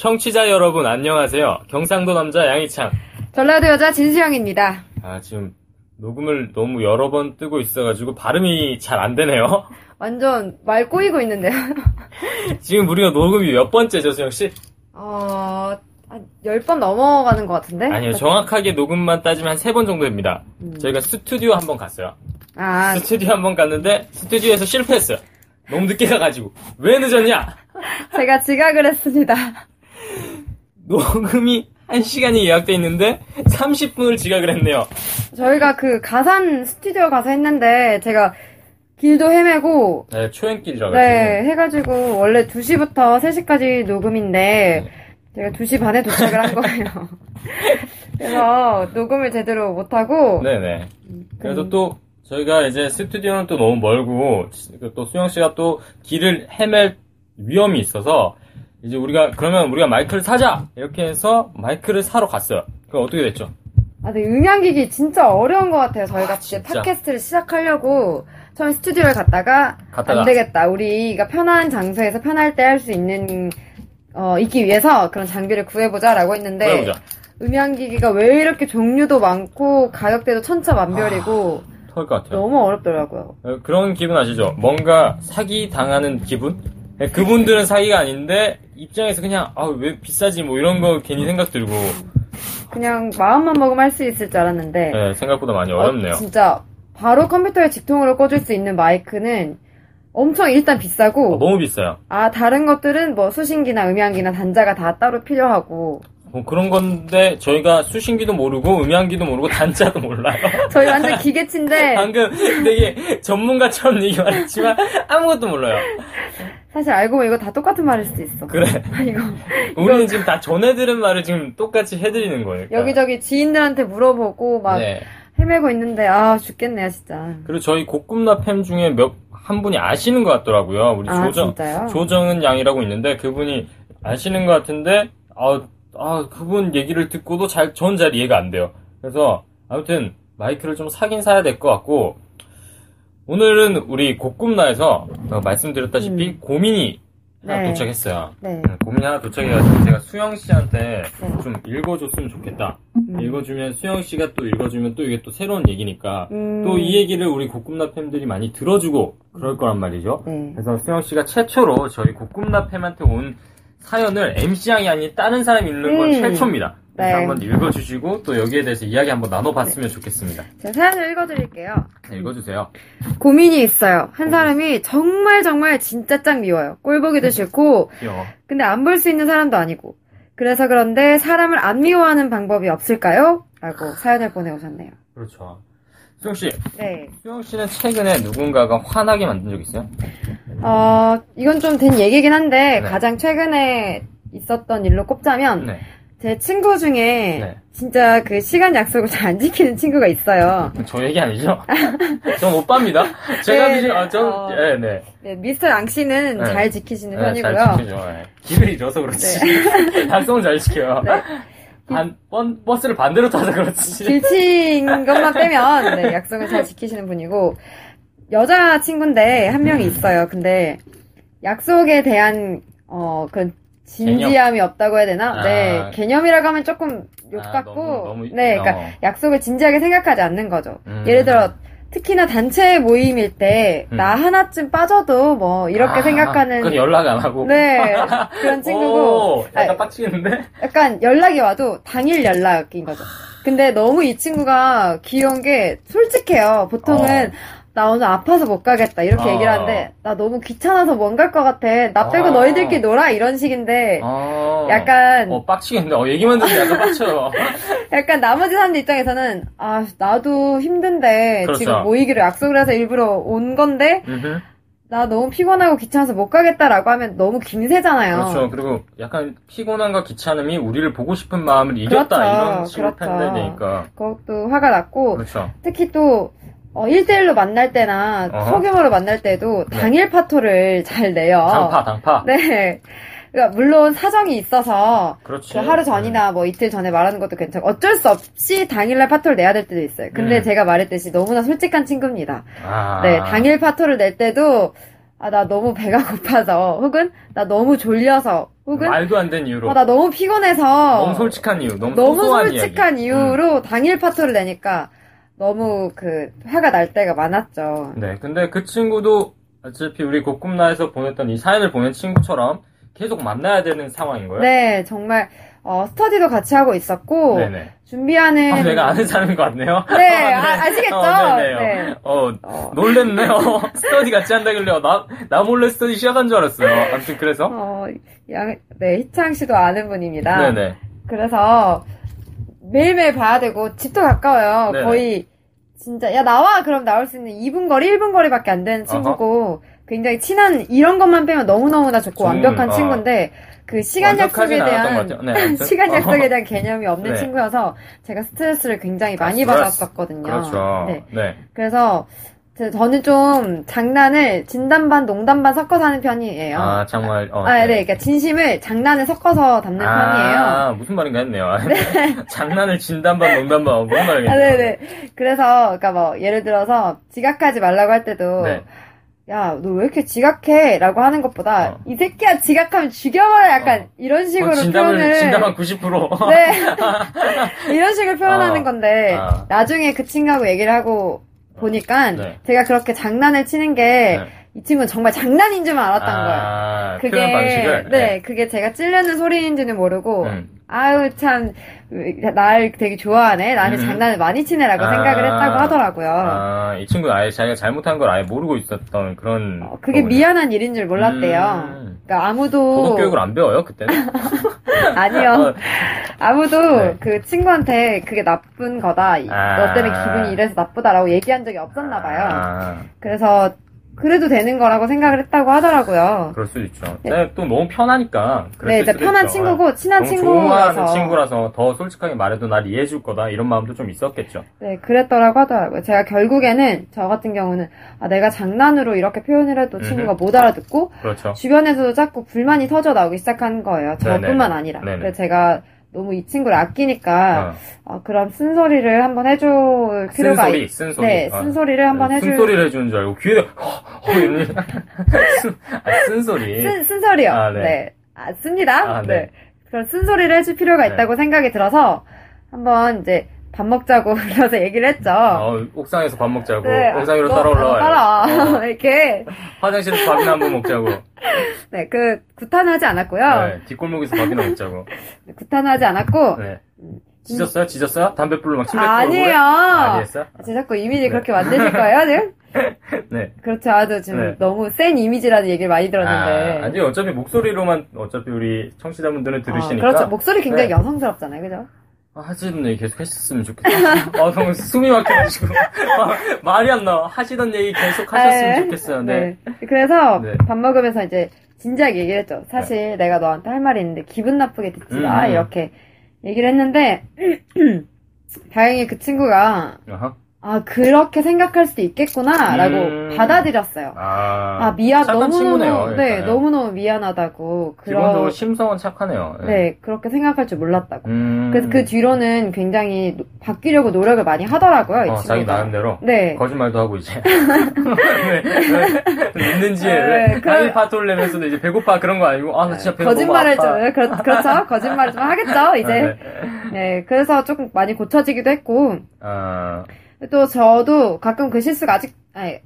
청취자 여러분 안녕하세요. 경상도 남자 양희창, 전라도 여자 진수영입니다. 아, 지금 녹음을 너무 여러 번 뜨고 있어가지고 발음이 잘 안 되네요. 완전 말 꼬이고 있는데요. 지금 우리가 녹음이 몇 번째죠, 수영 씨? 한 10번 넘어가는 것 같은데? 아니요, 정확하게 녹음만 따지면 한 3번 정도 됩니다. 저희가 스튜디오 한번 갔어요. 스튜디오 한번 갔는데 스튜디오에서 실패했어요. 너무 늦게 가가지고. 왜 늦었냐? 제가 지각을 했습니다. 녹음이 1시간이 예약돼 있는데 30분을 지각을 했네요. 저희가 그 가산 스튜디오 가서 했는데 제가 길도 헤매고, 네, 초행길이라고, 네, 해가지고 원래 2시부터 3시까지 녹음인데 제가 2시 반에 도착을 한 거예요. 그래서 녹음을 제대로 못하고. 네네. 그래서 또 저희가 이제 스튜디오는 또 너무 멀고 또 수영 씨가 또 길을 헤맬 위험이 있어서 이제 우리가 마이크를 사자! 이렇게 해서 마이크를 사러 갔어요. 그럼 어떻게 됐죠? 근데 음향기기 진짜 어려운 것 같아요. 저희가 진짜 팟캐스트를 시작하려고 처음에 스튜디오를 갔다가 안 되겠다. 우리가 편한 장소에서 편할 때 할 수 있는, 있기 위해서 그런 장비를 구해보자라고 했는데. 음향기기가 왜 이렇게 종류도 많고 가격대도 천차만별이고. 털 것 같아요. 너무 어렵더라고요. 그런 기분 아시죠? 뭔가 사기 당하는 기분? 그분들은 사기가 아닌데 입장에서 그냥 왜 비싸지 뭐 이런 거 괜히 생각 들고, 그냥 마음만 먹으면 할 수 있을 줄 알았는데, 네, 생각보다 많이 어렵네요. 진짜 바로 컴퓨터에 직통으로 꽂을 수 있는 마이크는 엄청 일단 비싸고, 너무 비싸요. 다른 것들은 뭐 수신기나 음향기나 단자가 다 따로 필요하고 뭐 그런 건데, 저희가 수신기도 모르고 음향기도 모르고 단자도 몰라요. 저희 완전 기계치인데 방금 되게 전문가처럼 얘기만 했지만 아무것도 몰라요. 사실 알고 보면 이거 다 똑같은 말일 수도 있어. 그래. 이거. 우리는 지금 다 전해 들은 말을 지금 똑같이 해드리는 거예요. 그러니까. 여기저기 지인들한테 물어보고 막, 네, 헤매고 있는데 죽겠네요 진짜. 그리고 저희 고꿉나 팸 중에 한 분이 아시는 것 같더라고요. 우리 조정은 양이라고 있는데 그분이 아시는 것 같은데 그분 얘기를 듣고도 전 잘 이해가 안 돼요. 그래서 아무튼 마이크를 좀 사긴 사야 될 것 같고, 오늘은 우리 고꿉나에서 말씀드렸다시피 고민이 하나 도착했어요. 네. 고민이 하나 도착해가지고 제가 수영씨한테 좀 읽어줬으면 좋겠다. 읽어주면 수영씨가 또 읽어주면 또 이게 또 새로운 얘기니까 또 이 얘기를 우리 고꿉나 팬들이 많이 들어주고 그럴 거란 말이죠. 그래서 수영씨가 최초로 저희 고꿉나 팬한테 온 사연을 MC양이 아닌 다른 사람이 읽는 건 최초입니다. 네. 한번 읽어주시고 또 여기에 대해서 이야기 한번 나눠봤으면, 네, 좋겠습니다. 제가 사연을 읽어드릴게요. 네, 읽어주세요. 고민이 있어요. 한 사람이 정말 진짜 짱 미워요. 꼴 보기도 싫고, 귀여워. 근데 안 볼 수 있는 사람도 아니고. 그래서 그런데 사람을 안 미워하는 방법이 없을까요? 라고 사연을 보내오셨네요. 그렇죠. 수영씨. 네. 수영씨는 최근에 누군가가 화나게 만든 적 있어요? 이건 좀 된 얘기긴 한데, 네, 가장 최근에 있었던 일로 꼽자면, 네, 제 친구 중에, 네, 진짜 그 시간 약속을 잘 안 지키는 친구가 있어요. 저 얘기 아니죠? 전 오빠입니다. 제가 네. 네, 미스터 양 씨는, 네, 잘 지키시는, 네, 편이고요. 잘 지키죠. 네. 기분이 좋아서 그렇지. 네. 달성은 잘 지켜요. 네. 버스를 반대로 타서 그렇지. 길친 것만 빼면, 네, 약속을 잘 지키시는 분이고, 여자 친구인데 한 명이 있어요. 근데 약속에 대한 그런 진지함이 개념? 없다고 해야 되나? 네, 개념이라고 하면 조금 욕 같고, 너무, 네, 그러니까 약속을 진지하게 생각하지 않는 거죠. 예를 들어 특히나 단체 모임일 때 나 하나쯤 빠져도 뭐 이렇게 생각하는, 그건 연락 안 하고, 네, 그런 친구고, 약간 빡치겠는데? 약간 연락이 와도 당일 연락인 거죠. 근데 너무 이 친구가 귀여운 게 솔직해요. 보통은 나 오늘 아파서 못 가겠다 이렇게 얘기를 하는데, 나 너무 귀찮아서 못 갈 것 같아, 나 빼고 너희들끼리 놀아, 이런 식인데 약간 빡치겠는데, 얘기만 듣는데 약간 빡쳐요. 약간 나머지 사람들 입장에서는 나도 힘든데, 그렇죠, 지금 모이기로 약속을 해서 일부러 온 건데 나 너무 피곤하고 귀찮아서 못 가겠다라고 하면 너무 김새잖아요. 그렇죠. 그리고 약간 피곤함과 귀찮음이 우리를 보고 싶은 마음을 이겼다, 그렇죠, 이런 식으로 판단되니까 그것도 화가 났고, 그렇죠. 특히 또 1대1로 만날 때나 소규모로 만날 때도 당일 파토를 잘 내요. 당파. 네. 그러니까 물론 사정이 있어서, 그렇지, 하루 전이나 뭐 이틀 전에 말하는 것도 괜찮고, 어쩔 수 없이 당일날 파토를 내야 될 때도 있어요. 근데 제가 말했듯이 너무나 솔직한 친구입니다. 네, 당일 파토를 낼 때도 아, 나 너무 배가 고파서, 혹은 나 너무 졸려서, 혹은 말도 안 되는 이유로, 아, 나 너무 피곤해서, 너무 솔직한 이유, 너무 솔직한 이야기. 이유로 당일 파토를 내니까 너무 화가 날 때가 많았죠. 네, 근데 그 친구도 어차피 우리 고꿉나에서 보냈던 이 사연을 보낸 친구처럼 계속 만나야 되는 상황인 거예요? 네, 정말 스터디도 같이 하고 있었고, 네네. 준비하는. 아, 내가 아는 사람인 것 같네요? 네, 네. 아, 아시겠죠? 네. 놀랬네요. 스터디 같이 한다길래, 나 몰래 스터디 시작한 줄 알았어요. 아무튼 그래서. 희창 씨도 아는 분입니다. 네네. 그래서 매일매일 봐야 되고, 집도 가까워요. 네네. 거의, 진짜, 야, 나와! 그럼 나올 수 있는 2분 거리, 1분 거리밖에 안 되는 친구고, 어허. 굉장히 친한, 이런 것만 빼면 너무너무나 좋고 완벽한 친구인데, 그 시간 약속에 대한 시간 약속에 대한 개념이 없는 네. 친구여서 제가 스트레스를 굉장히 많이 받았었거든요. 그렇죠. 네. 네. 그래서 저는 좀 장난을 진담 반 농담 반 섞어서 하는 편이에요. 아 정말. 네. 그러니까 진심을 장난을 섞어서 담는 편이에요. 아 무슨 말인가 했네요. 네. 장난을 진담 반 농담 반 무슨 말인가. 아, 네네. 그래서 그러니까 뭐 예를 들어서 지각하지 말라고 할 때도. 네. 야, 너 왜 이렇게 지각해? 라고 하는 것보다, 이 새끼야, 지각하면 죽여버려! 약간, 이런 식으로 표현을. 진담한 90%? 네. 이런 식으로 표현하는 건데, 나중에 그 친구하고 얘기를 하고 보니까, 네. 제가 그렇게 장난을 치는 게, 네. 이 친구는 정말 장난인 줄만 알았던 거예요. 그게, 표현 방식을? 네, 네, 그게 제가 찔려는 소리인지는 모르고, 아유, 참, 날 되게 좋아하네. 나한테 장난을 많이 치네라고 생각을 했다고 하더라고요. 아, 이 친구는 아예 자기가 잘못한 걸 아예 모르고 있었던 그런. 그게 거군요. 미안한 일인 줄 몰랐대요. 그러니까 아무도. 도덕교육을 안 배워요, 그때는? 아니요. 아무도 네. 그 친구한테 그게 나쁜 거다. 너 때문에 기분이 이래서 나쁘다라고 얘기한 적이 없었나 봐요. 그래서. 그래도 되는 거라고 생각을 했다고 하더라고요. 그럴 수 있죠. 네, 또 너무 편하니까. 네, 이제 편한 있죠. 친구고 친한 친구라서. 좋아하는 친구라서 더 솔직하게 말해도 날 이해해줄 거다 이런 마음도 좀 있었겠죠. 네, 그랬더라고 하더라고요. 제가 결국에는 저 같은 경우는 내가 장난으로 이렇게 표현을 해도 친구가 못 알아듣고 그렇죠. 주변에서도 자꾸 불만이 터져 나오기 시작한 거예요. 저뿐만 아니라. 네네. 그래서 제가 너무 이 친구를 아끼니까 그런 쓴소리를 한번 해줄 필요가 있어요. 쓴소리. 네, 쓴소리를 한번 해줄. 쓴소리를 해주는 줄 알고 귀에 쓴소리. 쓴소리요. 아, 네. 네. 아, 씁니다. 아, 네. 네. 그런 쓴소리를 해줄 필요가 있다고 생각이 들어서 한번 이제 밥 먹자고 그래서 얘기를 했죠. 옥상에서 밥 먹자고. 네, 옥상으로 따라 올라와요. 이렇게. 화장실에서 밥이나 한번 먹자고. 네, 구탄하지 않았고요. 네, 뒷골목에서 밥이나 먹자고. 구탄하지 않았고. 네. 지졌어요? 담배불로 막 침뱉고. 아니에요. 아니었어요? 제 자꾸 이미지 그렇게 만드실 거예요, 지금? 네. 그렇죠. 아주 지금 너무 센 이미지라는 얘기를 많이 들었는데. 아니, 어차피 목소리로만 어차피 우리 청취자분들은 들으시니까. 그렇죠. 목소리 굉장히 여성스럽잖아요, 그죠? 하시던 얘기 계속 했었으면 좋겠어요. 너무 숨이 막혀가지고. 말이 안 나와. 하시던 얘기 계속 하셨으면 좋겠어요. 네. 네. 그래서 밥 먹으면서 이제 진작 얘기를 했죠. 사실 내가 너한테 할 말이 있는데 기분 나쁘게 듣지 마. 이렇게 얘기를 했는데, 다행히 그 친구가, 그렇게 생각할 수도 있겠구나. 라고 받아들였어요. 미안. 너무너무, 네, 너무너무 미안하다고. 기본적으로 심성은 착하네요. 네. 네, 그렇게 생각할 줄 몰랐다고. 그래서 그 뒤로는 굉장히 바뀌려고 노력을 많이 하더라고요. 자기 나름대로? 네. 거짓말도 하고 이제. 네. 있는지에. 네. 당일 파토를 내면서도 이제 배고파 그런 거 아니고, 나 진짜 배고파. 거짓말을 좀, 그렇죠. 거짓말을 좀 하겠죠, 이제. 네, 그래서 조금 많이 고쳐지기도 했고. 또 저도 가끔 그 실수가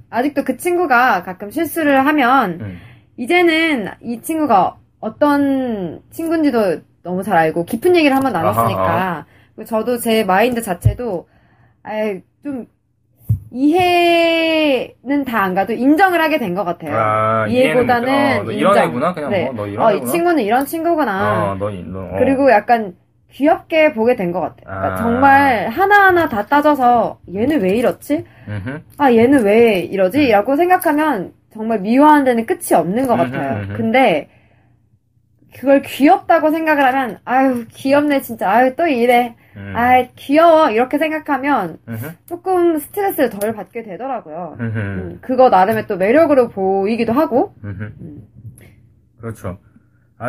아직도 그 친구가 가끔 실수를 하면 이제는 이 친구가 어떤 친구인지도 너무 잘 알고 깊은 얘기를 한번 나눴으니까 저도 제 마인드 자체도 좀 이해는 다 안 가도 인정을 하게 된 것 같아요. 이해보다는 너 이런 애구나 그냥 네. 너 이런 애구나. 이 친구는 이런 친구구나. 그리고 약간 귀엽게 보게 된 것 같아요. 그러니까 정말 하나하나 다 따져서 얘는 왜 이렇지? 얘는 왜 이러지? 라고 생각하면 정말 미워하는 데는 끝이 없는 것 같아요. 근데 그걸 귀엽다고 생각을 하면 아유 귀엽네 진짜 아유 또 이래 아유 귀여워 이렇게 생각하면 조금 스트레스를 덜 받게 되더라고요. 그거 나름의 또 매력으로 보이기도 하고 그렇죠.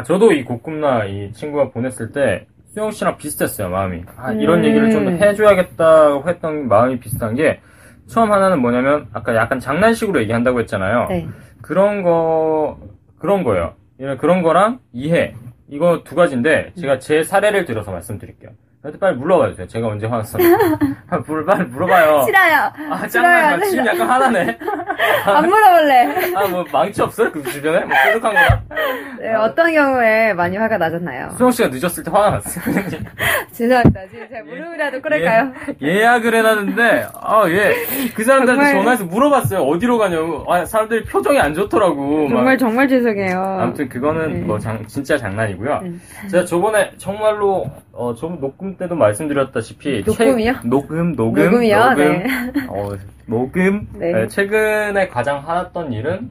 저도 이 고꿉나 이 친구가 보냈을 때 수영 씨랑 비슷했어요, 마음이. 이런 얘기를 좀 해줘야겠다고 했던 마음이 비슷한 게, 처음 하나는 뭐냐면, 아까 약간 장난식으로 얘기한다고 했잖아요. 네. 그런 거예요. 그런 거랑 이해. 이거 두 가지인데, 제가 제 사례를 들어서 말씀드릴게요. 빨리 물어봐 주세요. 제가 언제 화났어요? 빨리 물어봐요. 싫어요. 아, 짱나. 지금 약간 화나네. 안 물어볼래. 아, 뭐 망치 없어요? 그 주변에? 뭐 뾰족한 거야? 네, 어떤 경우에 많이 화가 나셨나요? 수영 씨가 늦었을 때 화가 났어요. 죄송합니다. 지금 제가 무릎이라도 꿇을까요? 예약을 해놨는데, 그 사람들한테 전화해서 물어봤어요. 어디로 가냐고. 아, 사람들이 표정이 안 좋더라고. 정말 죄송해요. 아무튼 그거는 진짜 장난이고요. 제가 저번에 정말로 좀 녹음 때도 말씀드렸다시피 녹음이요? 녹음이요? 네. 녹음? 네. 최근에 가장 화났던 일은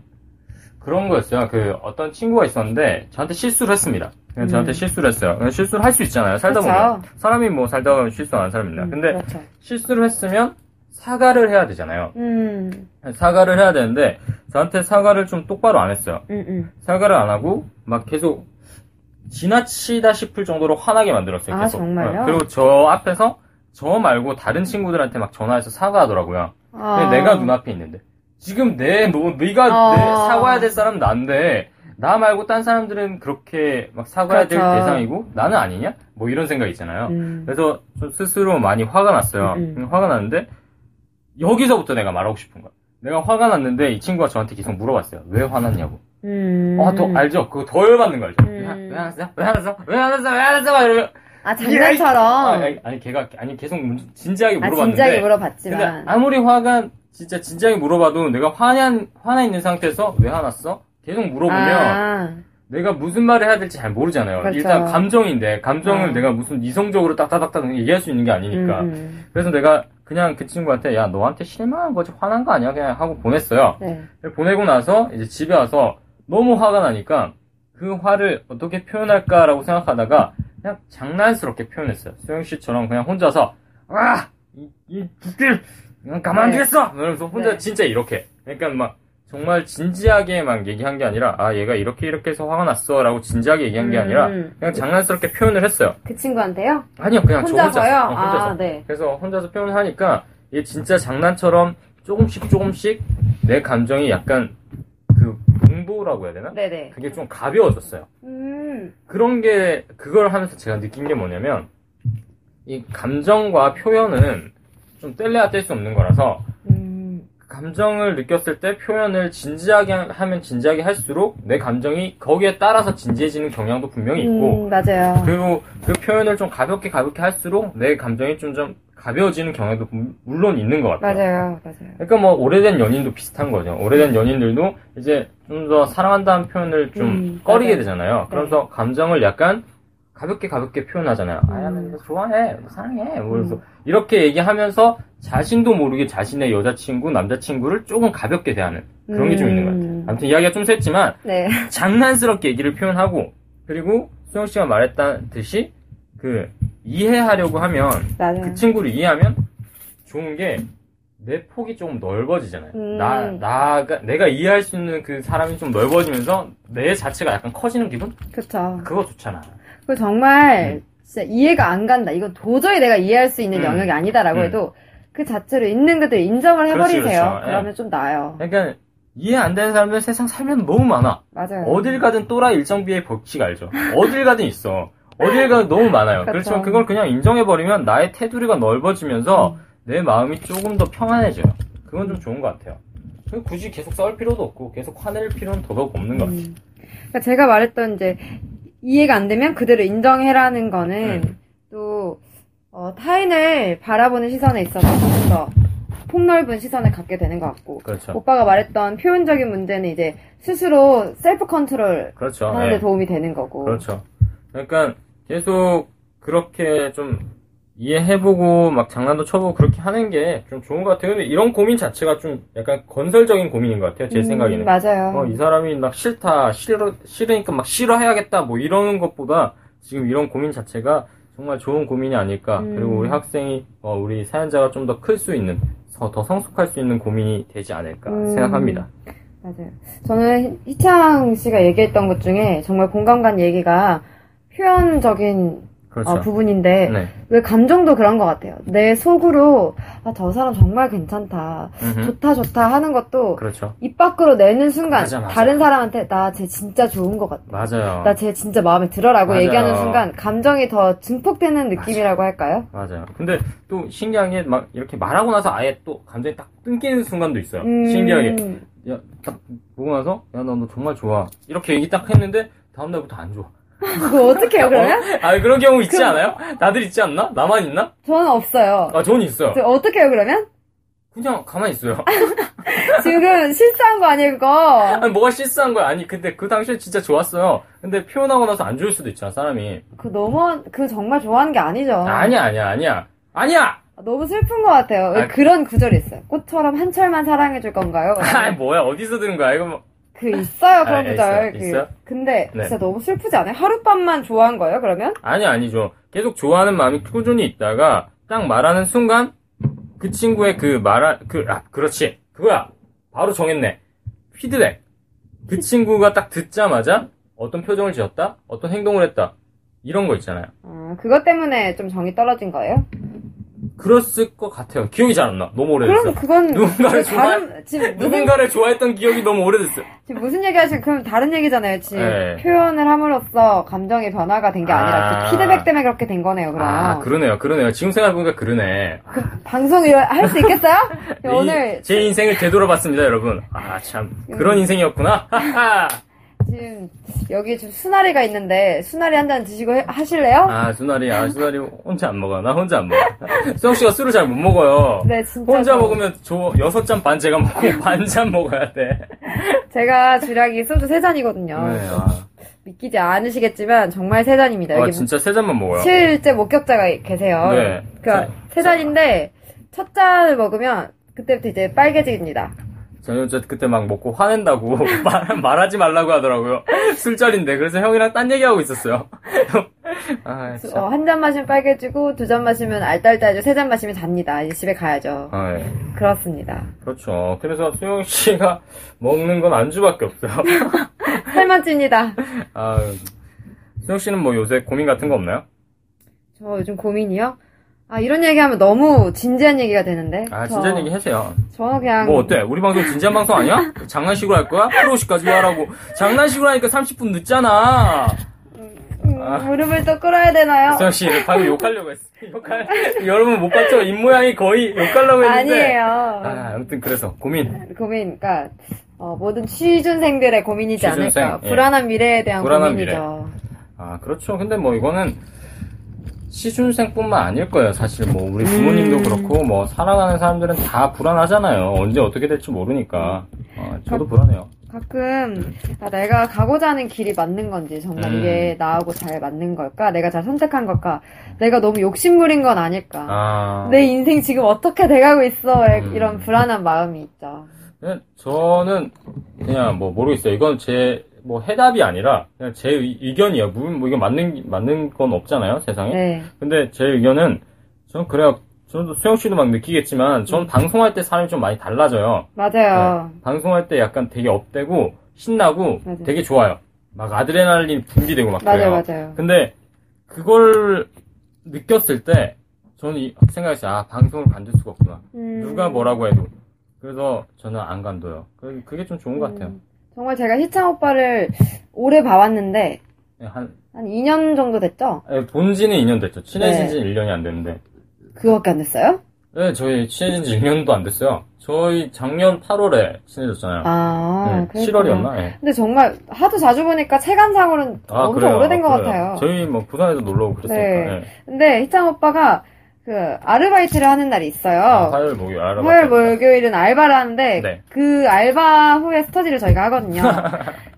그런 거였어요. 그 어떤 친구가 있었는데 저한테 실수를 했습니다. 저한테 실수를 했어요. 실수를 할 수 있잖아요. 살다 보면. 사람이 뭐 살다 보면 실수 안 하는 사람이 있나. 근데 그렇죠. 실수를 했으면 사과를 해야 되잖아요. 사과를 해야 되는데 저한테 사과를 좀 똑바로 안 했어요. 사과를 안 하고 막 계속 지나치다 싶을 정도로 화나게 만들었어요. 계속. 아, 정말요? 그리고 저 앞에서 저 말고 다른 친구들한테 막 전화해서 사과하더라고요. 아... 내가 눈앞에 있는데. 지금 네가 사과해야 될 사람은 난데, 나 말고 딴 사람들은 그렇게 막 사과해야 될 대상이고, 나는 아니냐? 뭐 이런 생각이 있잖아요. 그래서 좀 스스로 많이 화가 났어요. 화가 났는데, 여기서부터 내가 말하고 싶은 거야. 내가 화가 났는데, 이 친구가 저한테 계속 물어봤어요. 왜 화났냐고. 알죠? 그거 더 열받는 거 알죠? 왜 화났어? 막 이러면. 아, 장난처럼. 걔가 계속 진지하게 물어봤는데. 진지하게 물어봤지만. 아무리 화가, 진짜 진지하게 물어봐도 내가 화나 있는 상태에서 왜 화났어? 계속 물어보면 내가 무슨 말을 해야 될지 잘 모르잖아요. 그렇죠. 일단 감정인데, 감정을 내가 무슨 이성적으로 딱딱딱딱 얘기할 수 있는 게 아니니까. 그래서 내가 그냥 그 친구한테, 야, 너한테 실망한 거지? 화난 거 아니야? 그냥 하고 보냈어요. 네. 보내고 나서 이제 집에 와서 너무 화가 나니까 그 화를 어떻게 표현할까라고 생각하다가 그냥 장난스럽게 표현했어요. 수영 씨처럼 그냥 혼자서, 이 두께! 가만 안 두겠어! 그러면서 혼자 진짜 이렇게. 그러니까 막 정말 진지하게 막 얘기한 게 아니라, 얘가 이렇게 해서 화가 났어 라고 진지하게 얘기한 게 아니라 그냥 장난스럽게 표현을 했어요. 그 친구한테요? 아니요, 그냥 혼자서요? 혼자서. 네. 그래서 혼자서 표현을 하니까 얘 진짜 장난처럼 조금씩 내 감정이 약간 그 공도라고 해야 되나? 네네. 그게 좀 가벼워졌어요. 그런 게, 그걸 하면서 제가 느낀 게 뭐냐면 이 감정과 표현은 좀 뗄래야 뗄 수 없는 거라서 감정을 느꼈을 때 표현을 진지하게 하면 진지하게 할수록 내 감정이 거기에 따라서 진지해지는 경향도 분명히 있고 맞아요. 그리고 그 표현을 좀 가볍게 할수록 내 감정이 좀 가벼워지는 경향도 물론 있는 것 같아요. 맞아요. 그러니까 뭐 오래된 연인도 비슷한 거죠. 오래된 연인들도 이제 좀 더 사랑한다는 표현을 좀 꺼리게 되잖아요. 그래서 감정을 약간 가볍게 표현하잖아요. 야, 나 이거 좋아해. 사랑해. 그래서 이렇게 얘기하면서 자신도 모르게 자신의 여자친구, 남자친구를 조금 가볍게 대하는 그런 게 좀 있는 것 같아요. 아무튼 이야기가 좀 셌지만 장난스럽게 얘기를 표현하고 그리고 수영 씨가 말했다듯이 그 이해하려고 하면 그 친구를 이해하면 좋은 게 내 폭이 좀 넓어지잖아요. 내가 이해할 수 있는 그 사람이 좀 넓어지면서 내 자체가 약간 커지는 기분? 그쵸. 그거 좋잖아. 그 정말 진짜 이해가 안 간다. 이건 도저히 내가 이해할 수 있는 영역이 아니다라고 해도 그 자체로 있는 그대로 인정을 해버리세요. 그렇죠. 그러면 좀 나아요. 그러니까 이해 안 되는 사람들 세상 살면 너무 많아. 맞아요. 어딜 가든 또라이 일정비의 법칙 알죠? 어딜 가든 있어. 어딜 가든 너무 많아요. 그렇죠. 그렇지만 그걸 그냥 인정해버리면 나의 테두리가 넓어지면서 내 마음이 조금 더 평안해져요. 그건 좀 좋은 것 같아요. 굳이 계속 싸울 필요도 없고 계속 화낼 필요는 더더욱 없는 것 같아요. 그러니까 제가 말했던 이제 이해가 안 되면 그대로 인정해라는 거는 또 타인을 바라보는 시선에 있어서 좀 더 폭넓은 시선을 갖게 되는 것 같고 그렇죠. 오빠가 말했던 표현적인 문제는 이제 스스로 셀프 컨트롤 그렇죠. 하는 데 도움이 되는 거고 그렇죠. 그러니까 계속 그렇게 좀 이해해보고 막 장난도 쳐보고 그렇게 하는 게 좀 좋은 것 같아요. 근데 이런 고민 자체가 좀 약간 건설적인 고민인 것 같아요. 제 생각에는. 맞아요. 이 사람이 막 싫으니까 막 싫어해야겠다 뭐 이러는 것보다 지금 이런 고민 자체가 정말 좋은 고민이 아닐까. 그리고 우리 학생이 우리 사연자가 좀 더 클 수 있는 더 성숙할 수 있는 고민이 되지 않을까 생각합니다. 맞아요. 저는 희창 씨가 얘기했던 것 중에 정말 공감 간 얘기가 표현적인 그렇죠. 부분인데 네. 왜 감정도 그런 것 같아요. 내 속으로 아, 저 사람 정말 괜찮다, 좋다 좋다 하는 것도 그렇죠. 입 밖으로 내는 순간 맞아. 다른 사람한테 나 쟤 진짜 좋은 것 같아, 맞아요. 나 쟤 진짜 마음에 들어라고 맞아요. 얘기하는 순간 감정이 더 증폭되는 느낌이라고 맞아요. 할까요? 맞아요. 근데 또 신기한 게 막 이렇게 말하고 나서 아예 또 감정이 딱 끊기는 순간도 있어요. 신기하게 야, 딱 보고 나서 야, 너 정말 좋아 이렇게 얘기 딱 했는데 다음 날부터 안 좋아. 그거 어떻게 해요, 그러면? 아, 그런 경우 있지 않아요? 다들 있지 않나? 나만 있나? 저는 없어요. 아, 저는 있어요. 어떻게 해요, 그러면? 그냥 가만히 있어요. 지금 실수한 거 아니에요, 그거? 아니, 뭐가 실수한 거야? 아니, 근데 그 당시에 진짜 좋았어요. 근데 표현하고 나서 안 좋을 수도 있잖아, 사람이. 그 정말 좋아하는 게 아니죠. 아니야! 너무 슬픈 것 같아요. 왜 그런 구절이 있어요. 꽃처럼 한 철만 사랑해줄 건가요? 아, 뭐야, 어디서 들은 거야, 이거 뭐. 그 있어요, 그런 구절. 있어요? 근데 네. 진짜 너무 슬프지 않아요? 하룻밤만 좋아한 거예요, 그러면? 아니죠. 계속 좋아하는 마음이 꾸준히 있다가 딱 말하는 순간 그 친구의 그렇지. 그거야. 바로 정했네. 피드백. 그 친구가 딱 듣자마자 어떤 표정을 지었다? 어떤 행동을 했다? 이런 거 있잖아요. 아, 그것 때문에 좀 정이 떨어진 거예요? 그랬을 것 같아요. 기억이 잘 안 나. 너무 오래됐어요. 그럼 그건 누군가를 좋아했던 기억이 너무 오래됐어요. 지금 무슨 얘기하시고 그럼 다른 얘기잖아요. 지금 네. 표현을 함으로써 감정의 변화가 된 게 아니라 피드백 때문에 그렇게 된 거네요. 그럼. 아, 그러네요. 지금 생각해보니까 그러네. 그, 방송 할 수 있겠어요? 오늘 제 인생을 되돌아봤습니다, 여러분. 아, 참 그런 인생이었구나. 지금 여기 지금 수나리가 있는데 수나리 한 잔 드시고 하실래요? 수나리 혼자 안 먹어. 나 혼자 안 먹어. 수영 씨가 술을 잘 못 먹어요. 네, 진짜. 혼자 먹으면 6잔 반 제가 먹고 반잔 먹어야 돼. 제가 주량이 소주 3잔이거든요. 네, 아. 믿기지 않으시겠지만 정말 3잔입니다. 여기 진짜 3잔만 먹어요. 실제 목격자가 계세요. 네. 그러니까 3잔인데 첫 잔을 먹으면 그때부터 이제 빨개집니다. 저는 그때 막 먹고 화낸다고 말하지 말라고 하더라고요. 술자리인데. 그래서 형이랑 딴 얘기하고 있었어요. 아, 한 잔 마시면 빨개지고 2잔 마시면 알딸딸해지고 3잔 마시면 잡니다. 이제 집에 가야죠. 아, 예. 그렇습니다. 그렇죠. 그래서 수영 씨가 먹는 건 안주밖에 없어요. 살만 찝니다. 아, 수영 씨는 뭐 요새 고민 같은 거 없나요? 저 요즘 고민이요? 아, 이런 얘기하면 너무 진지한 얘기가 되는데. 아, 진지한 얘기 하세요. 저는 그냥. 뭐 어때? 우리 방송 진지한 방송 아니야? 장난식으로 할 거야? 프로식까지 하라고. 장난식으로 하니까 30분 늦잖아. 무릎을 또 끌어야 되나요? 수영씨, 방금 욕하려고 했어. 여러분 못 봤죠? 입모양이 거의 욕하려고 했는데. 아니에요. 아, 아무튼 그래서 고민. 그러니까 모든 취준생들의 고민이지 않을까. 예. 불안한 미래에 대한 고민이죠. 미래. 아, 그렇죠. 근데 뭐 이거는 시준생뿐만 아닐 거예요. 사실 뭐 우리 부모님도 그렇고 뭐 살아가는 사람들은 다 불안하잖아요. 언제 어떻게 될지 모르니까. 아, 저도 불안해요. 가끔 내가 가고자 하는 길이 맞는 건지 정말 이게 나하고 잘 맞는 걸까? 내가 잘 선택한 걸까? 내가 너무 욕심부린 건 아닐까? 아. 내 인생 지금 어떻게 돼가고 있어? 이런 불안한 마음이 있죠. 저는 그냥 뭐 모르겠어요. 이건 제 뭐 해답이 아니라 그냥 제 의견이에요. 뭐 이거 맞는 건 없잖아요, 세상에. 네. 근데 제 의견은 전 그래요. 저도 수영 씨도 막 느끼겠지만 전 방송할 때 사람이 좀 많이 달라져요. 맞아요. 네. 방송할 때 약간 되게 업되고 신나고 맞아요. 되게 좋아요. 막 아드레날린 분비되고 막 그래요. 맞아요. 근데 그걸 느꼈을 때 저는 생각했어요. 아, 방송을 관둘 수가 없구나. 누가 뭐라고 해도. 그래서 저는 안 관둬요. 그게 좀 좋은 것 같아요. 정말 제가 희창 오빠를 오래 봐왔는데 한 2년 정도 됐죠? 네, 본 지는 2년 됐죠. 친해진 지 1년이 안 됐는데. 그거밖에 안 됐어요? 네, 저희 친해진 지 1년도 안 됐어요. 저희 작년 8월에 친해졌잖아요. 아, 네, 7월이었나? 네. 근데 정말 하도 자주 보니까 체감상으로는 엄청 그래요. 오래된 것 같아요. 저희 뭐 부산에서 놀러오고 그랬으니까. 네. 네. 근데 희창 오빠가 아르바이트를 하는 날이 있어요. 아, 화요일, 목요일은 알바를 하는데, 네. 그 알바 후에 스터디를 저희가 하거든요.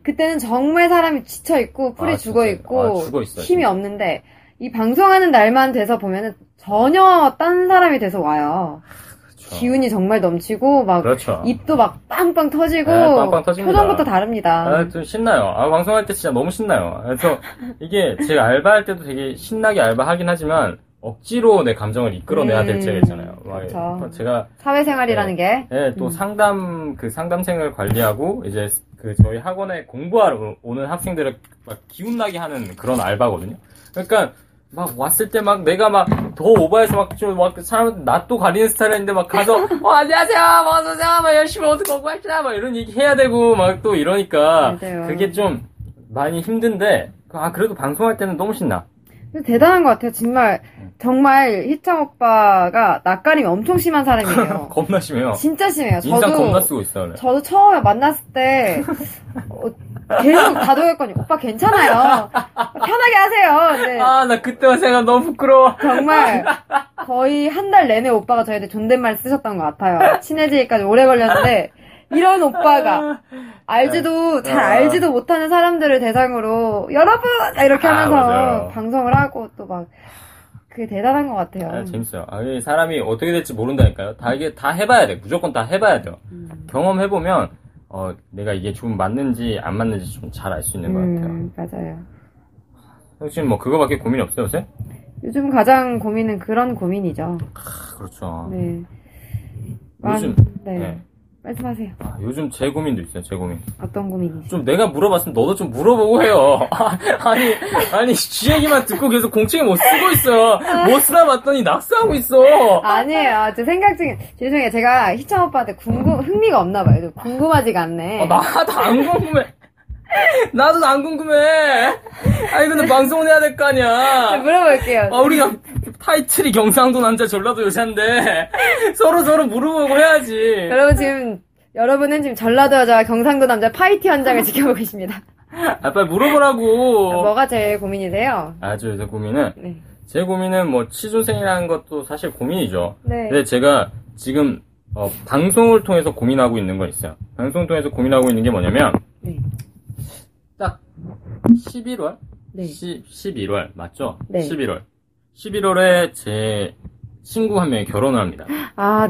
그때는 정말 사람이 지쳐있고, 풀이 죽어있고, 힘이 없는데, 이 방송하는 날만 돼서 보면은 전혀 딴 사람이 돼서 와요. 그렇죠. 기운이 정말 넘치고, 막, 그렇죠. 입도 막 빵빵 터지고, 네, 빵빵 표정부터 다릅니다. 아, 좀 신나요. 아, 방송할 때 진짜 너무 신나요. 그래서 이게 제가 알바할 때도 되게 신나게 알바하긴 하지만, 억지로 내 감정을 이끌어내야 될 때가 있잖아요. 그렇죠. 제가 사회생활이라는 게 또 상담생을 관리하고 이제 그 저희 학원에 공부하러 오는 학생들을 막 기운나게 하는 그런 알바거든요. 그러니까 막 왔을 때 막 내가 막 더 오버해서 막 좀 막 사람 낯도 가리는 스타일인데 막 가서 안녕하세요, 어서오세요, 막 열심히 어떻게 공부하시나 막 이런 얘기 해야 되고 막 또 이러니까 맞아요. 그게 좀 많이 힘든데 그래도 방송할 때는 너무 신나. 대단한 것 같아요. 정말 희창 오빠가 낯가림이 엄청 심한 사람이에요. 겁나 심해요. 진짜 심해요. 인상 겁나 쓰고 있어요. 저도 처음에 만났을 때 계속 다독였거든요. 오빠 괜찮아요. 편하게 하세요. 네. 아, 나 그때만 생각 너무 부끄러워. 정말 거의 한 달 내내 오빠가 저희한테 존댓말 쓰셨던 것 같아요. 친해지기까지 오래 걸렸는데 이런 오빠가 잘 알지도 못하는 사람들을 대상으로 여러분 이렇게 하면서 방송을 하고 또 막 그게 대단한 것 같아요. 재밌어요. 사람이 어떻게 될지 모른다니까요. 이게 다 해봐야 돼. 무조건 다 해봐야 돼요. 경험해 보면 내가 이게 좀 맞는지 안 맞는지 좀 잘 알 수 있는 것 같아요. 맞아요. 혹시 뭐 그거밖에 고민이 없어요, 요새? 요즘 가장 고민은 그런 고민이죠. 그렇죠. 네. 요즘 네. 말씀하세요. 요즘 제 고민도 있어요, 제 고민. 어떤 고민이세요? 좀 내가 물어봤으면 너도 좀 물어보고 해요. 아니, 지 얘기만 듣고 계속 공책에 못 쓰고 있어요. 못 쓰나 봤더니 낙서하고 있어. 아니에요. 저 생각 중에, 죄송해요. 제가 희창 오빠한테 흥미가 없나봐요. 좀 궁금하지가 않네. 나도 안 궁금해. 나도 안 궁금해. 아니, 근데 방송은 해야 될 거 아니야. 물어볼게요. 우리가 타이틀이 경상도 남자 전라도 여자인데 서로 물어보고 해야지. 여러분은 지금 전라도 여자와 경상도 남자 파이팅 현장을 지켜보고 계십니다. 빨리 물어보라고. 뭐가 제일 고민이세요? 제 고민은? 네. 제 고민은 뭐 취준생이라는 것도 사실 고민이죠. 네. 근데 제가 지금 방송을 통해서 고민하고 있는 거 있어요. 방송을 통해서 고민하고 있는 게 뭐냐면 네. 딱 11월? 네. 11월 맞죠? 네. 11월에 제 친구 한 명이 결혼을 합니다.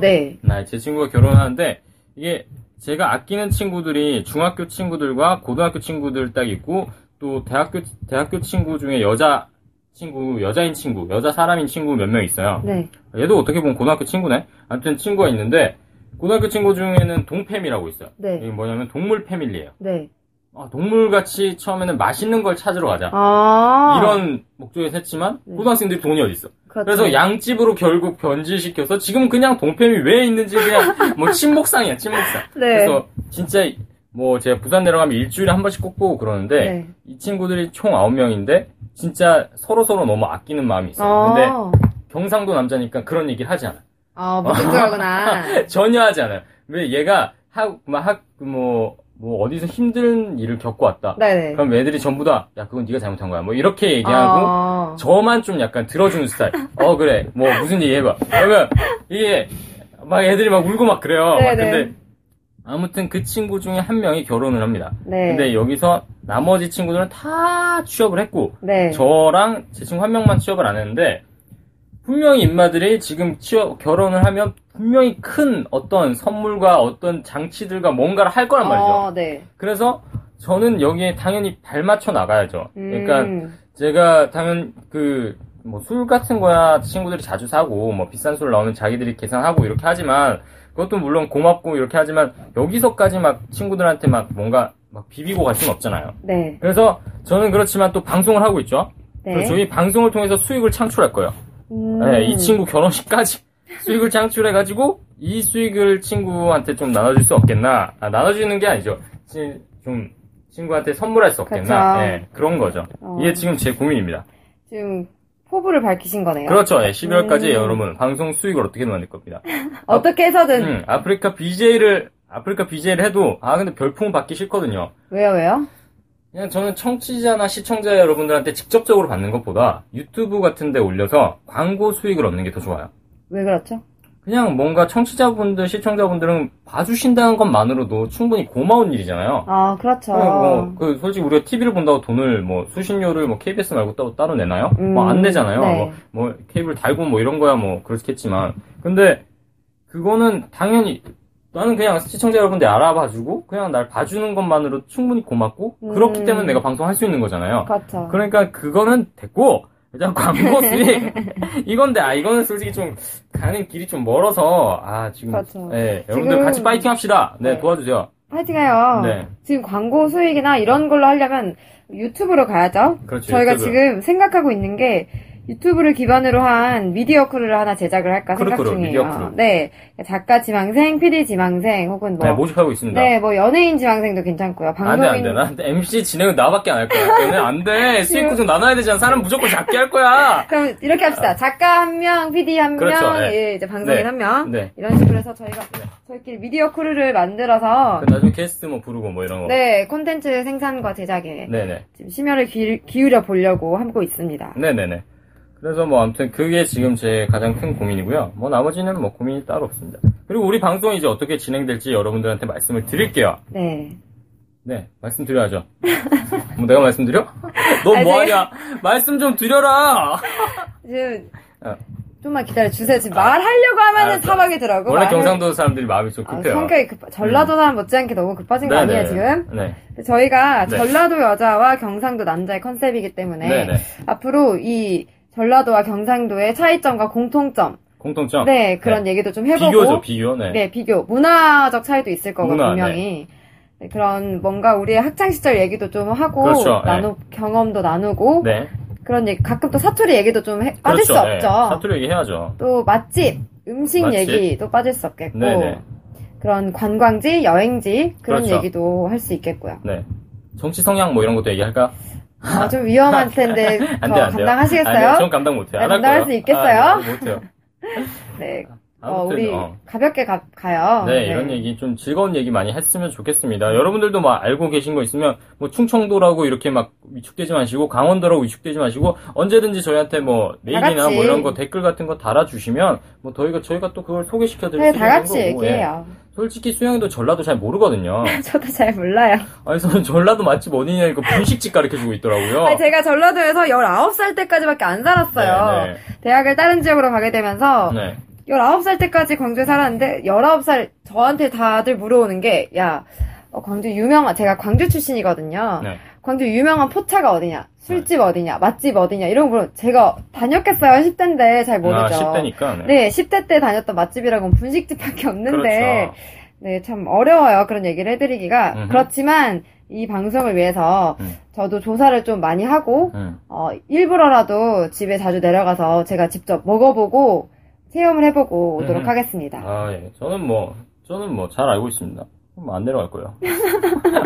네. 제 친구가 결혼하는데 이게 제가 아끼는 친구들이 중학교 친구들과 고등학교 친구들 딱 있고 또 대학교 친구 중에 여자 사람인 친구 몇 명 있어요. 네. 얘도 어떻게 보면 고등학교 친구네. 아무튼 친구가 있는데 고등학교 친구 중에는 동팸이라고 있어요. 네. 이게 뭐냐면 동물 패밀리예요. 네. 동물같이 처음에는 맛있는 걸 찾으러 가자. 이런 목적에서 했지만 고등학생들이 돈이 어딨어. 그렇죠. 그래서 양집으로 결국 변질시켜서 지금 그냥 동팸이 왜 있는지 그냥 뭐 친목상이야, 친목상. 네. 그래서 진짜 뭐 제가 부산 내려가면 일주일에 한 번씩 꼭 보고 그러는데 네. 이 친구들이 총 9명인데 진짜 서로서로 너무 아끼는 마음이 있어요. 근데 경상도 남자니까 그런 얘기를 하지 않아요. 무슨 거구나. 전혀 하지 않아요. 왜 얘가 어디서 힘든 일을 겪고 왔다. 네네. 그럼 애들이 전부 다, 그건 네가 잘못한 거야. 뭐, 이렇게 얘기하고, 저만 좀 약간 들어주는 스타일. 그래. 뭐, 무슨 얘기 해봐. 그러면, 이게, 막 애들이 막 울고 막 그래요. 막 근데, 아무튼 그 친구 중에 한 명이 결혼을 합니다. 네. 근데 여기서 나머지 친구들은 다 취업을 했고, 네. 저랑 제 친구 한 명만 취업을 안 했는데, 분명히 인마들이 지금 결혼을 하면 분명히 큰 어떤 선물과 어떤 장치들과 뭔가를 할 거란 말이죠. 네. 그래서 저는 여기에 당연히 발맞춰 나가야죠. 그러니까 제가 당연 뭐 술 같은 거야 친구들이 자주 사고 뭐 비싼 술 나오면 자기들이 계산하고 이렇게 하지만 그것도 물론 고맙고 이렇게 하지만 여기서까지 막 친구들한테 막 뭔가 막 비비고 갈 수는 없잖아요. 네. 그래서 저는 그렇지만 또 방송을 하고 있죠. 네. 그래서 저희 방송을 통해서 수익을 창출할 거예요. 네, 이 친구 결혼식까지 수익을 창출해가지고 이 수익을 친구한테 좀 나눠줄 수 없겠나? 나눠주는 게 아니죠. 좀 친구한테 선물할 수 없겠나? 네, 그런 거죠. 이게 지금 제 고민입니다. 지금 포부를 밝히신 거네요. 그렇죠. 네, 12월까지 여러분 방송 수익을 어떻게 만들 겁니다. 어떻게 해서든 아프리카 BJ를 해도 근데 별풍 받기 싫거든요. 왜요? 그냥 저는 청취자나 시청자 여러분들한테 직접적으로 받는 것보다 유튜브 같은 데 올려서 광고 수익을 얻는 게 더 좋아요. 왜 그렇죠? 그냥 뭔가 청취자분들, 시청자분들은 봐주신다는 것만으로도 충분히 고마운 일이잖아요. 그렇죠. 솔직히 우리가 TV를 본다고 돈을 수신료를 KBS 말고 따로 내나요? 안 내잖아요. 네. 뭐 케이블 달고 이런 거야 그렇겠지만. 근데 그거는 당연히 나는 그냥 시청자 여러분들 알아봐주고 그냥 날 봐주는 것만으로 충분히 고맙고 그렇기 때문에 내가 방송할 수 있는 거잖아요. 그렇죠. 그러니까 그거는 됐고 일단 광고 수익 이건데 이거는 솔직히 좀 가는 길이 좀 멀어서 지금 그렇죠. 네, 여러분들 지금... 같이 파이팅 합시다. 네, 도와주세요. 파이팅해요. 네. 지금 광고 수익이나 이런 걸로 하려면 유튜브로 가야죠. 그렇죠, 저희가 유튜브. 지금 생각하고 있는 게 유튜브를 기반으로 한 미디어 크루를 하나 제작을 할까 생각 중이에요. 미디어 크루. 네. 작가 지망생, PD 지망생, 혹은 뭐. 네, 모집하고 있습니다. 네, 뭐 연예인 지망생도 괜찮고요. 방송인. 안 돼, 안 돼. 나 MC 진행은 나밖에 안 할 거야. 너는 안 돼. 수익 구성 나눠야 되잖아. 사람 무조건 작게 할 거야. 그럼 이렇게 합시다. 작가 한 명, PD 한 그렇죠, 명, 네. 예, 이제 방송인 네. 한 명. 네. 이런 식으로 해서 저희가, 네. 저희끼리 미디어 크루를 만들어서. 나중에 게스트 뭐 부르고 뭐 이런 거. 네, 콘텐츠 생산과 제작에. 네네. 지금 심혈을 기울여 보려고 하고 있습니다. 네네네. 그래서 뭐 아무튼 그게 지금 제 가장 큰 고민이고요. 뭐 나머지는 뭐 고민이 따로 없습니다. 그리고 우리 방송이 이제 어떻게 진행될지 여러분들한테 말씀을 드릴게요. 네. 네, 말씀드려야죠. 뭐 내가 말씀드려? 너 뭐하냐? 말씀 좀 드려라! 지금 좀만 기다려주세요. 지금 말하려고 하면은 타박이더라고. 원래 경상도 사람들이 마음이 좀 급해요. 성격이 전라도 사람 못지않게 너무 급하신 거 아니에요, 지금? 네. 저희가 전라도 여자와 경상도 남자의 컨셉이기 때문에 앞으로 이 전라도와 경상도의 차이점과 공통점. 네, 그런 얘기도 좀 해보고. 비교죠, 비교. 네. 네, 비교. 문화적 차이도 있을 거고, 분명히. 네. 그런 뭔가 우리의 학창시절 얘기도 좀 하고, 그렇죠, 경험도 나누고, 네. 그런 얘기, 가끔 또 사투리 얘기도 좀 빠질 수 없죠. 네. 사투리 얘기 해야죠. 또 맛집, 음식 얘기도 빠질 수 없겠고, 네네. 그런 관광지, 여행지, 그런 얘기도 할 수 있겠고요. 네. 정치 성향 뭐 이런 것도 얘기할까요? 아, 좀 위험할 텐데, 감당하시겠어요? 전 감당 못해요. 안 감당할 수 있겠어요? 네, 못해요. 네. 아무튼, 우리 가볍게 가요. 네, 이런 얘기 좀 즐거운 얘기 많이 했으면 좋겠습니다. 여러분들도 막 알고 계신 거 있으면 뭐 충청도라고 이렇게 막 위축되지 마시고 강원도라고 위축되지 마시고 언제든지 저희한테 뭐 메일이나 뭐 이런 거 댓글 같은 거 달아주시면 뭐 저희가 또 그걸 소개시켜드릴 수 있는 거고. 네, 다 같이 얘기해요. 예. 솔직히 수영이도 전라도 잘 모르거든요. 저도 잘 몰라요. 아니, 저는 전라도 맛집 어디냐, 이거 분식집 가르쳐주고 있더라고요. 아니, 제가 전라도에서 19살 때까지밖에 안 살았어요. 네네. 대학을 다른 지역으로 가게 되면서. 네. 19살 때까지 광주에 살았는데, 19살, 저한테 다들 물어오는 게, 야, 제가 광주 출신이거든요. 네. 광주 유명한 포차가 어디냐, 술집 어디냐, 맛집 어디냐, 이런 거 제가 다녔겠어요. 10대인데 잘 모르죠. 10대니까. 네, 10대 때 다녔던 맛집이라고는 분식집밖에 없는데, 그렇죠. 네, 참 어려워요. 그런 얘기를 해드리기가. 그렇지만, 이 방송을 위해서 저도 조사를 좀 많이 하고, 일부러라도 집에 자주 내려가서 제가 직접 먹어보고, 체험을 해보고 오도록 하겠습니다. 아, 예. 저는 잘 알고 있습니다. 그럼 안 내려갈 거예요.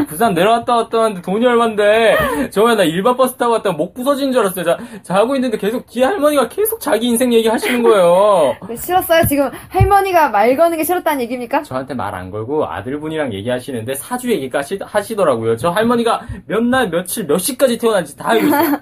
부산 내려왔다 왔다 왔는데 돈이 얼만데, 저번에 나 1박 버스 타고 왔다가 목 부서진 줄 알았어요. 자고 있는데 계속 뒤에 할머니가 계속 자기 인생 얘기 하시는 거예요. 네, 싫었어요? 지금 할머니가 말 거는 게 싫었다는 얘기입니까? 저한테 말 안 걸고 아들분이랑 얘기하시는데 사주 얘기까지 하시더라고요. 저 할머니가 몇 날, 며칠, 몇 시까지 태어난지 다 알고 있어요.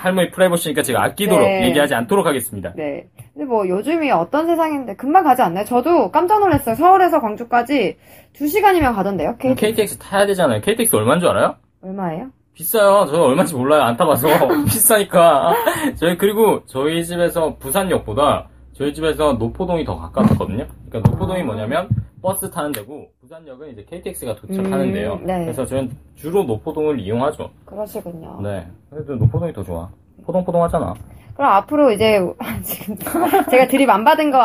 할머니 프라이버시니까 제가 아끼도록 얘기하지 않도록 하겠습니다. 네. 근데 뭐 요즘이 어떤 세상인데 금방 가지 않나요? 저도 깜짝 놀랐어요. 서울에서 광주까지 2시간이면 가던데요? KTX 타야 되잖아요. KTX 얼마인 줄 알아요? 얼마예요? 비싸요. 저 얼마인지 몰라요. 안 타봐서. 비싸니까. 저희 집에서 부산역보다 저희 집에서 노포동이 더 가깝거든요. 그러니까 노포동이 뭐냐면 버스 타는 데고, 부산역은 이제 KTX가 도착하는데요. 네. 그래서 저는 주로 노포동을 이용하죠. 그러시군요. 네. 그래도 노포동이 더 좋아. 포동포동하잖아. 그럼 앞으로 이제 지금 제가 드립 안 받은 거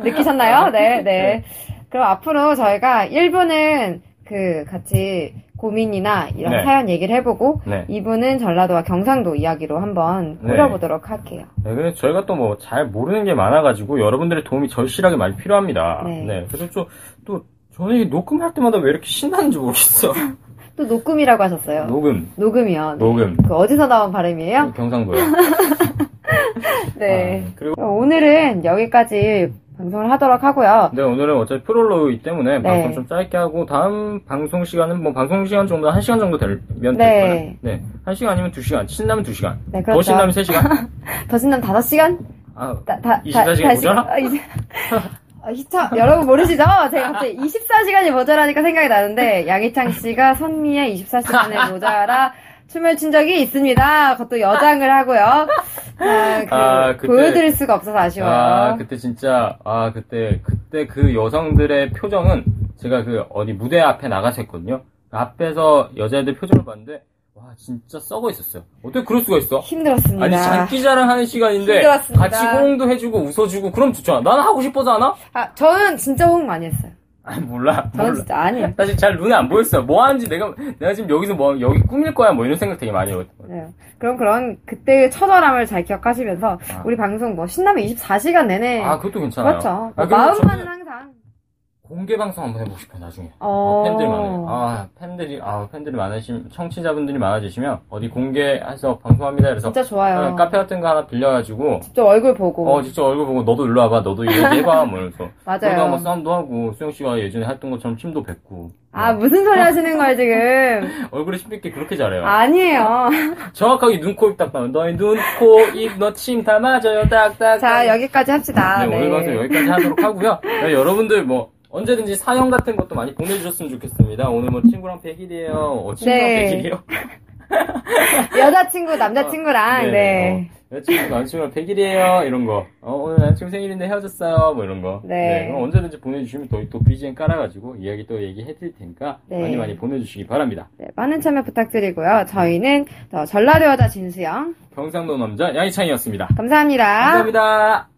느끼셨나요? 네, 네. 그럼 앞으로 저희가 1부는 같이 고민이나 이런 사연 얘기를 해보고 2부는 전라도와 경상도 이야기로 한번 꾸려보도록 할게요. 네, 근데 저희가 또 뭐 잘 모르는 게 많아가지고 여러분들의 도움이 절실하게 많이 필요합니다. 네. 네. 그래서 또 저는 녹음할 때마다 왜 이렇게 신나는지 모르겠어. 또 녹음이라고 하셨어요. 녹음이요. 네. 녹음. 그 어디서 나온 발음이에요? 경상도요. 네. 그리고 오늘은 여기까지 방송을 하도록 하고요. 네, 오늘은 어차피 프롤로그 때문에 방송 좀 짧게 하고 다음 방송 시간은 뭐 방송 시간 정도 1시간 정도 되면 될까요? 네. 1시간이면 2시간, 신나면 2시간. 네, 그렇죠. 더 신나면 3시간. 더 신나면 5시간? 아, 24시간 모자라? 여러분 모르시죠? 제가 갑자기 24시간이 모자라니까 생각이 나는데 양희창 씨가 선미의 24시간에 모자라 춤을 춘 적이 있습니다. 그것도 여장을 하고요. 그때, 보여드릴 수가 없어서 아쉬워요. 그때 그 여성들의 표정은 제가 어디 무대 앞에 나가서 했거든요. 앞에서 여자애들 표정을 봤는데 와, 진짜 썩어 있었어요. 어떻게 그럴 수가 있어? 힘들었습니다. 아니, 장기 자랑하는 시간인데 같이 호응도 해주고 웃어주고 그럼 좋잖아. 나는 하고 싶어서 하나? 저는 진짜 호응 많이 했어요. 아니 몰라. 진짜 아니에요. 나 지금 잘 눈에 안 보였어. 뭐 하는지 내가 지금 여기서 뭐 여기 꾸밀 거야 뭐 이런 생각 되게 많이 해요. 네. 그런 그때의 처절함을 잘 기억하시면서 우리 방송 뭐 신나면 24시간 내내. 아 그것도 괜찮아요. 그렇죠. 마음만은 항상. 공개 방송 한번 해보고 싶어요 나중에. 팬들이 많으시면 청취자분들이 많아지시면 어디 공개해서 방송합니다. 그래서 진짜 좋아요. 카페 같은 거 하나 빌려가지고 직접 얼굴 보고. 직접 얼굴 보고 너도 일로 와봐. 너도 얘기해봐. 뭐 이러면서. 맞아요. 한번 싸움도 하고 수영 씨가 예전에 했던 것처럼 침도 뱉고. 아 무슨 소리 하시는 거예요 지금? 얼굴에 침 뱉기 그렇게 잘해요? 아니에요. 정확하게 눈, 코, 입 딱 담아. 너의 눈, 코, 입, 너 침 다 맞아요. 딱딱. 자 여기까지 합시다. 네. 오늘 방송 여기까지 하도록 하고요. 여러분들 뭐. 언제든지 사연 같은 것도 많이 보내주셨으면 좋겠습니다. 오늘 뭐 친구랑 100일이에요. 친구랑 100일이요? 여자친구, 남자친구랑, 여자친구, 남자친구랑 100일이에요. 이런 거. 오늘 남자친구 생일인데 헤어졌어요. 뭐 이런 거. 그럼 언제든지 보내주시면 또 BGM 깔아가지고 이야기 또 얘기해드릴 테니까 많이 보내주시기 바랍니다. 네, 많은 참여 부탁드리고요. 저희는 전라도 여자 진수영, 경상도 남자 양희창이었습니다. 감사합니다. 감사합니다.